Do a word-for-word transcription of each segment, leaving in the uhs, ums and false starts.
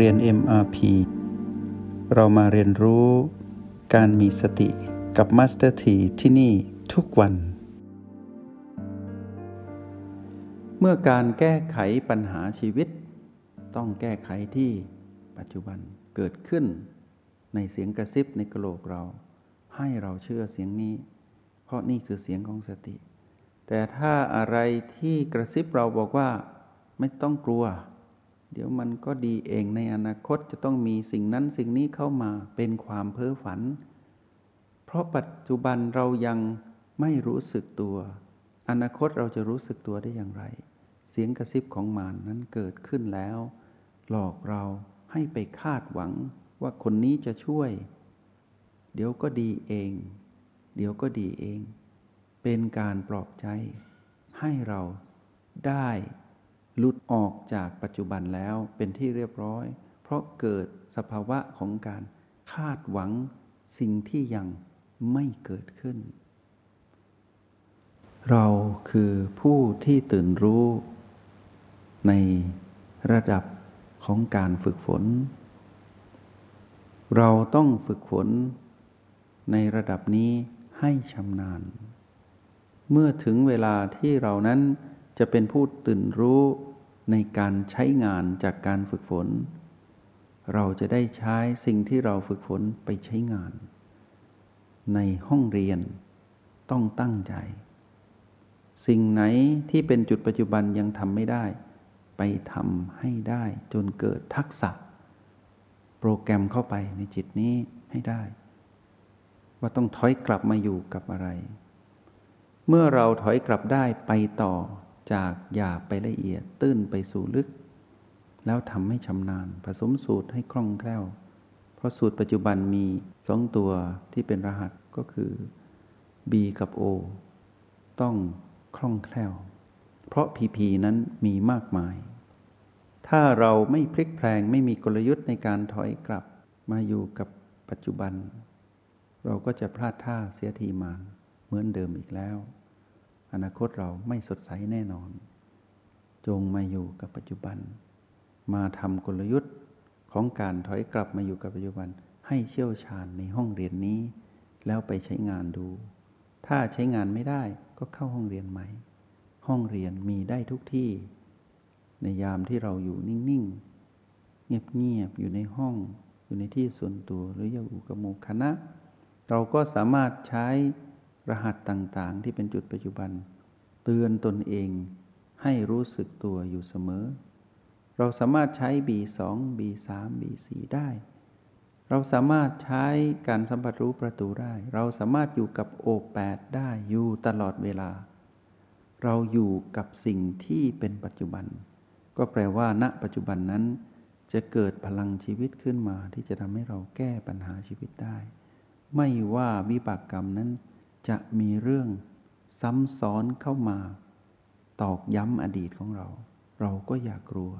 เรียน เอ็ม อาร์ พี เรามาเรียนรู้การมีสติกับ Master T ที่นี่ทุกวันเมื่อการแก้ไขปัญหาชีวิตต้องแก้ไขที่ปัจจุบันเกิดขึ้นในเสียงกระซิบในกะโหลกเราให้เราเชื่อเสียงนี้เพราะนี่คือเสียงของสติแต่ถ้าอะไรที่กระซิบเราบอกว่าไม่ต้องกลัวเดี๋ยวมันก็ดีเองในอนาคตจะต้องมีสิ่งนั้นสิ่งนี้เข้ามาเป็นความเพ้อฝันเพราะปัจจุบันเรายังไม่รู้สึกตัวอนาคตเราจะรู้สึกตัวได้อย่างไรเสียงกระซิบของมารนั้นเกิดขึ้นแล้วหลอกเราให้ไปคาดหวังว่าคนนี้จะช่วยเดี๋ยวก็ดีเองเดี๋ยวก็ดีเองเป็นการปลอบใจให้เราได้หลุดออกจากปัจจุบันแล้วเป็นที่เรียบร้อยเพราะเกิดสภาวะของการคาดหวังสิ่งที่ยังไม่เกิดขึ้นเราคือผู้ที่ตื่นรู้ในระดับของการฝึกฝนเราต้องฝึกฝนในระดับนี้ให้ชำนาญเมื่อถึงเวลาที่เรานั้นจะเป็นผู้ตื่นรู้ในการใช้งานจากการฝึกฝนเราจะได้ใช้สิ่งที่เราฝึกฝนไปใช้งานในห้องเรียนต้องตั้งใจสิ่งไหนที่เป็นจุดปัจจุบันยังทำไม่ได้ไปทำให้ได้จนเกิดทักษะโปรแกรมเข้าไปในจิตนี้ให้ได้ว่าต้องถอยกลับมาอยู่กับอะไรเมื่อเราถอยกลับได้ไปต่อจากหยาบไปละเอียดตื้นไปสู่ลึกแล้วทำให้ชำนาญผสมสูตรให้คล่องแคล่วเพราะสูตรปัจจุบันมีสองตัวที่เป็นรหัสก็คือ B กับ O ต้องคล่องแคล่วเพราะ พี พี นั้นมีมากมายถ้าเราไม่พลิกแพลงไม่มีกลยุทธ์ในการถอยกลับมาอยู่กับปัจจุบันเราก็จะพลาดท่าเสียทีมาเหมือนเดิมอีกแล้วอนาคตเราไม่สดใสแน่นอนจงมาอยู่กับปัจจุบันมาทำกลยุทธ์ของการถอยกลับมาอยู่กับปัจจุบันให้เชี่ยวชาญในห้องเรียนนี้แล้วไปใช้งานดูถ้าใช้งานไม่ได้ก็เข้าห้องเรียนใหม่ห้องเรียนมีได้ทุกที่ในยามที่เราอยู่นิ่งๆเงียบๆอยู่ในห้องอยู่ในที่ส่วนตัวหรืออยู่กับหมู่คณะเราก็สามารถใช้รหัสต่างๆที่เป็นจุดปัจจุบันเตือนตนเองให้รู้สึกตัวอยู่เสมอเราสามารถใช้ บี สอง บี สาม บี สี่ ได้เราสามารถใช้การสัมผัสรู้ประตูได้เราสามารถอยู่กับ โอ แปด ได้อยู่ตลอดเวลาเราอยู่กับสิ่งที่เป็นปัจจุบันก็แปลว่าณปัจจุบันนั้นจะเกิดพลังชีวิตขึ้นมาที่จะทำให้เราแก้ปัญหาชีวิตได้ไม่ว่าวิบากกรรมนั้นจะมีเรื่องซ้ำซ้อนเข้ามาตอกย้ำอดีตของเราเราก็อย่ากลัว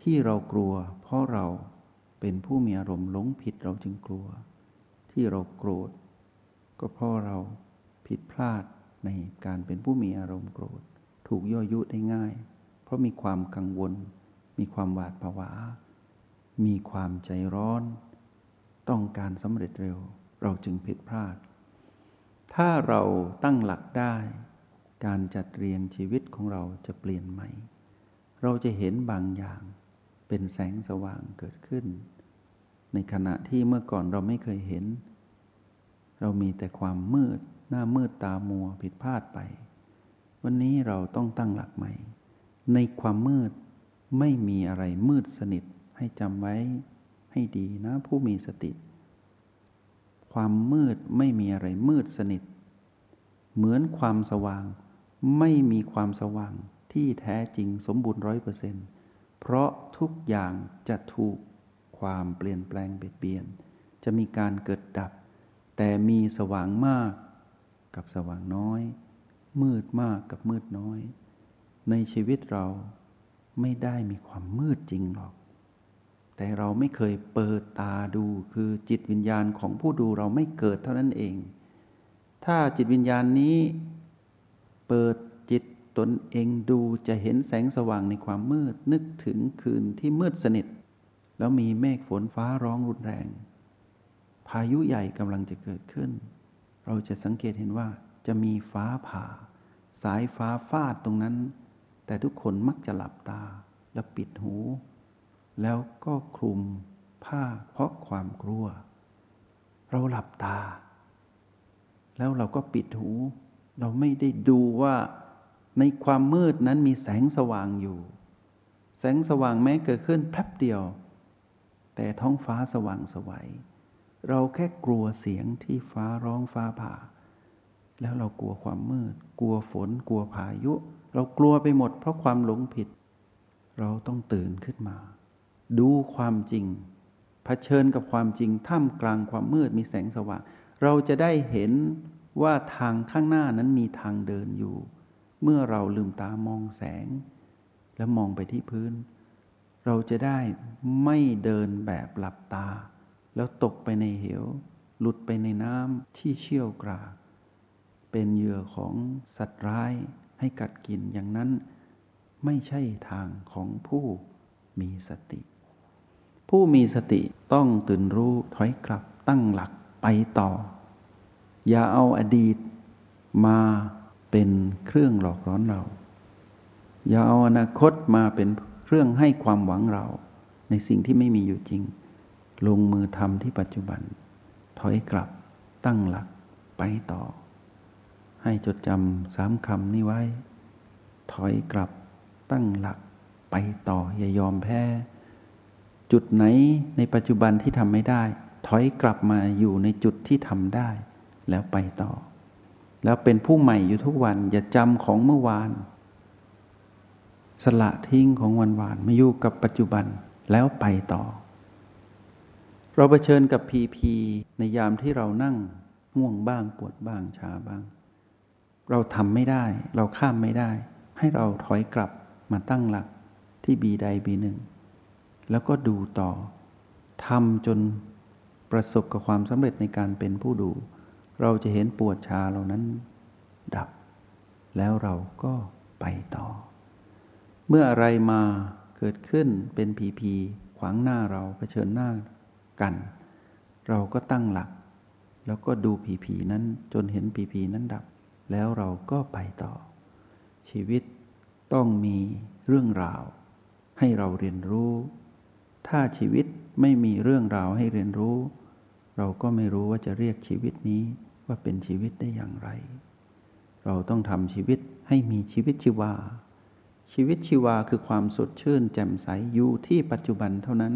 ที่เรากลัวเพราะเราเป็นผู้มีอารมณ์หลงผิดเราจึงกลัวที่เราโกรธก็เพราะเราผิดพลาดในการเป็นผู้มีอารมณ์โกรธถูกยั่วยุได้ง่ายเพราะมีความกังวลมีความหวาดผวามีความใจร้อนต้องการสำเร็จเร็วเราจึงผิดพลาดถ้าเราตั้งหลักได้การจัดเรียงชีวิตของเราจะเปลี่ยนใหม่เราจะเห็นบางอย่างเป็นแสงสว่างเกิดขึ้นในขณะที่เมื่อก่อนเราไม่เคยเห็นเรามีแต่ความมืดหน้ามืดตามัวผิดพลาดไปวันนี้เราต้องตั้งหลักใหม่ในความมืดไม่มีอะไรมืดสนิทให้จำไว้ให้ดีนะผู้มีสติความมืดไม่มีอะไรมืดสนิทเหมือนความสว่างไม่มีความสว่างที่แท้จริงสมบูรณ์ ร้อยเปอร์เซ็นต์ เพราะทุกอย่างจะถูกความเปลี่ยนแปลงเบียดเบียนจะมีการเกิดดับแต่มีสว่างมากกับสว่างน้อยมืดมากกับมืดน้อยในชีวิตเราไม่ได้มีความมืดจริงหรอกแต่เราไม่เคยเปิดตาดูคือจิตวิญญาณของผู้ดูเราไม่เกิดเท่านั้นเองถ้าจิตวิญญาณนี้เปิดจิตตนเองดูจะเห็นแสงสว่างในความมืดนึกถึงคืนที่มืดสนิท แล้วมีเมฆฝนฟ้าร้องรุนแรงพายุใหญ่กำลังจะเกิดขึ้นเราจะสังเกตเห็นว่าจะมีฟ้าผ่าสายฟ้าฟาดตรงนั้นแต่ทุกคนมักจะหลับตาและปิดหูแล้วก็คลุมผ้าเพราะความกลัวเราหลับตาแล้วเราก็ปิดหูเราไม่ได้ดูว่าในความมืดนั้นมีแสงสว่างอยู่แสงสว่างแม้เกิดขึ้นแป๊บเดียวแต่ท้องฟ้าสว่างสวยเราแค่กลัวเสียงที่ฟ้าร้องฟ้าผ่าแล้วเรากลัวความมืดกลัวฝนกลัวพายุเรากลัวไปหมดเพราะความหลงผิดเราต้องตื่นขึ้นมาดูความจริงเผชิญกับความจริงท่ามกลางความมืดมีแสงสว่างเราจะได้เห็นว่าทางข้างหน้านั้นมีทางเดินอยู่เมื่อเราลืมตามองแสงและมองไปที่พื้นเราจะได้ไม่เดินแบบหลับตาแล้วตกไปในเหวหลุดไปในน้ำที่เชี่ยวกรากเป็นเหยื่อของสัตว์ร้ายให้กัดกินอย่างนั้นไม่ใช่ทางของผู้มีสติผู้มีสติต้องตื่นรู้ถอยกลับตั้งหลักไปต่ออย่าเอาอดีตมาเป็นเครื่องหลอกล่อเราอย่าเอาอนาคตมาเป็นเครื่องให้ความหวังเราในสิ่งที่ไม่มีอยู่จริงลงมือทำที่ปัจจุบันถอยกลับตั้งหลักไปต่อให้จดจำสามคำนี้ไว้ถอยกลับตั้งหลักไปต่ออย่ายอมแพ้จุดไหนในปัจจุบันที่ทำไม่ได้ถอยกลับมาอยู่ในจุดที่ทำได้แล้วไปต่อแล้วเป็นผู้ใหม่อยู่ทุกวันอย่าจำของเมื่อวานสละทิ้งของวันวานมาอยู่กับปัจจุบันแล้วไปต่อเราเผชิญกับพีพีในยามที่เรานั่งง่วงบ้างปวดบ้างชาบ้างเราทำไม่ได้เราข้ามไม่ได้ให้เราถอยกลับมาตั้งหลักที่บีใดบีหนึ่งแล้วก็ดูต่อทำจนประสบกับความสำเร็จในการเป็นผู้ดูเราจะเห็นปวดชาเหล่านั้นดับแล้วเราก็ไปต่อเมื่ออะไรมาเกิดขึ้นเป็นพีพีขวางหน้าเราเผชิญหน้ากันเราก็ตั้งหลักแล้วก็ดูผีผีนั้นจนเห็นผีผีนั้นดับแล้วเราก็ไปต่อชีวิตต้องมีเรื่องราวให้เราเรียนรู้ถ้าชีวิตไม่มีเรื่องราวให้เรียนรู้เราก็ไม่รู้ว่าจะเรียกชีวิตนี้ว่าเป็นชีวิตได้อย่างไรเราต้องทำชีวิตให้มีชีวิตชีวาชีวิตชีวาคือความสดชื่นแจ่มใสอยู่ที่ปัจจุบันเท่านั้น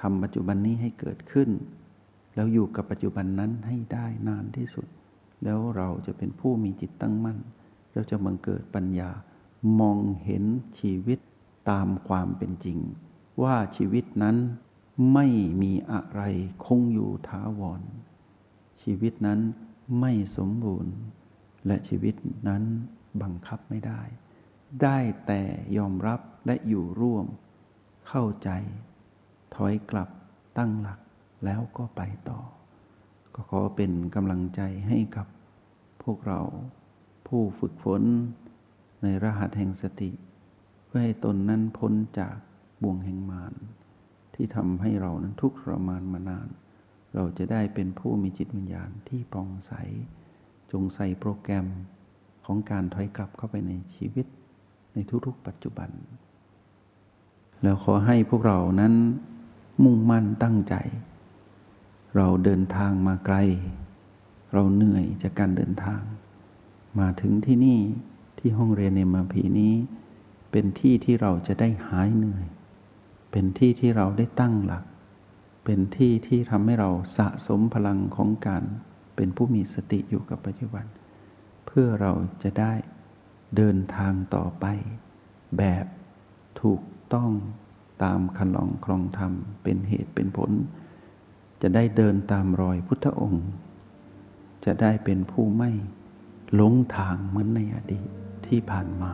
ทำปัจจุบันนี้ให้เกิดขึ้นแล้วอยู่กับปัจจุบันนั้นให้ได้นานที่สุดแล้วเราจะเป็นผู้มีจิตตั้งมั่นเราจะบังเกิดปัญญามองเห็นชีวิตตามความเป็นจริงว่าชีวิตนั้นไม่มีอะไรคงอยู่ถาวรชีวิตนั้นไม่สมบูรณ์และชีวิตนั้นบังคับไม่ได้ได้แต่ยอมรับและอยู่ร่วมเข้าใจถอยกลับตั้งหลักแล้วก็ไปต่อก็ขอเป็นกำลังใจให้กับพวกเราผู้ฝึกฝนในรหัสแห่งสติเพื่อให้ตนนั้นพ้นจากบ่วงแห่งมารที่ทำให้เรานั้นทุกข์ทรมานมานานเราจะได้เป็นผู้มีจิตวิญญาณที่ผ่องใสจงใส่โปรแกรมของการถอยกลับเข้าไปในชีวิตในทุกๆปัจจุบันแล้วขอให้พวกเรานั้นมุ่งมั่นตั้งใจเราเดินทางมาไกลเราเหนื่อยจากการเดินทางมาถึงที่นี่ที่ห้องเรียน เอ็ม อาร์ พี นี้เป็นที่ที่เราจะได้หายเหนื่อยเป็นที่ที่เราได้ตั้งหลักเป็นที่ที่ทำให้เราสะสมพลังของการเป็นผู้มีสติอยู่กับปัจจุบันเพื่อเราจะได้เดินทางต่อไปแบบถูกต้องตามคันลองครองธรรมเป็นเหตุเป็นผลจะได้เดินตามรอยพุทธองค์จะได้เป็นผู้ไม่หลงทางเหมือนในอดีตที่ผ่านมา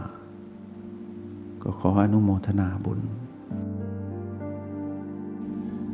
ก็ขออนุโมทนาบุญ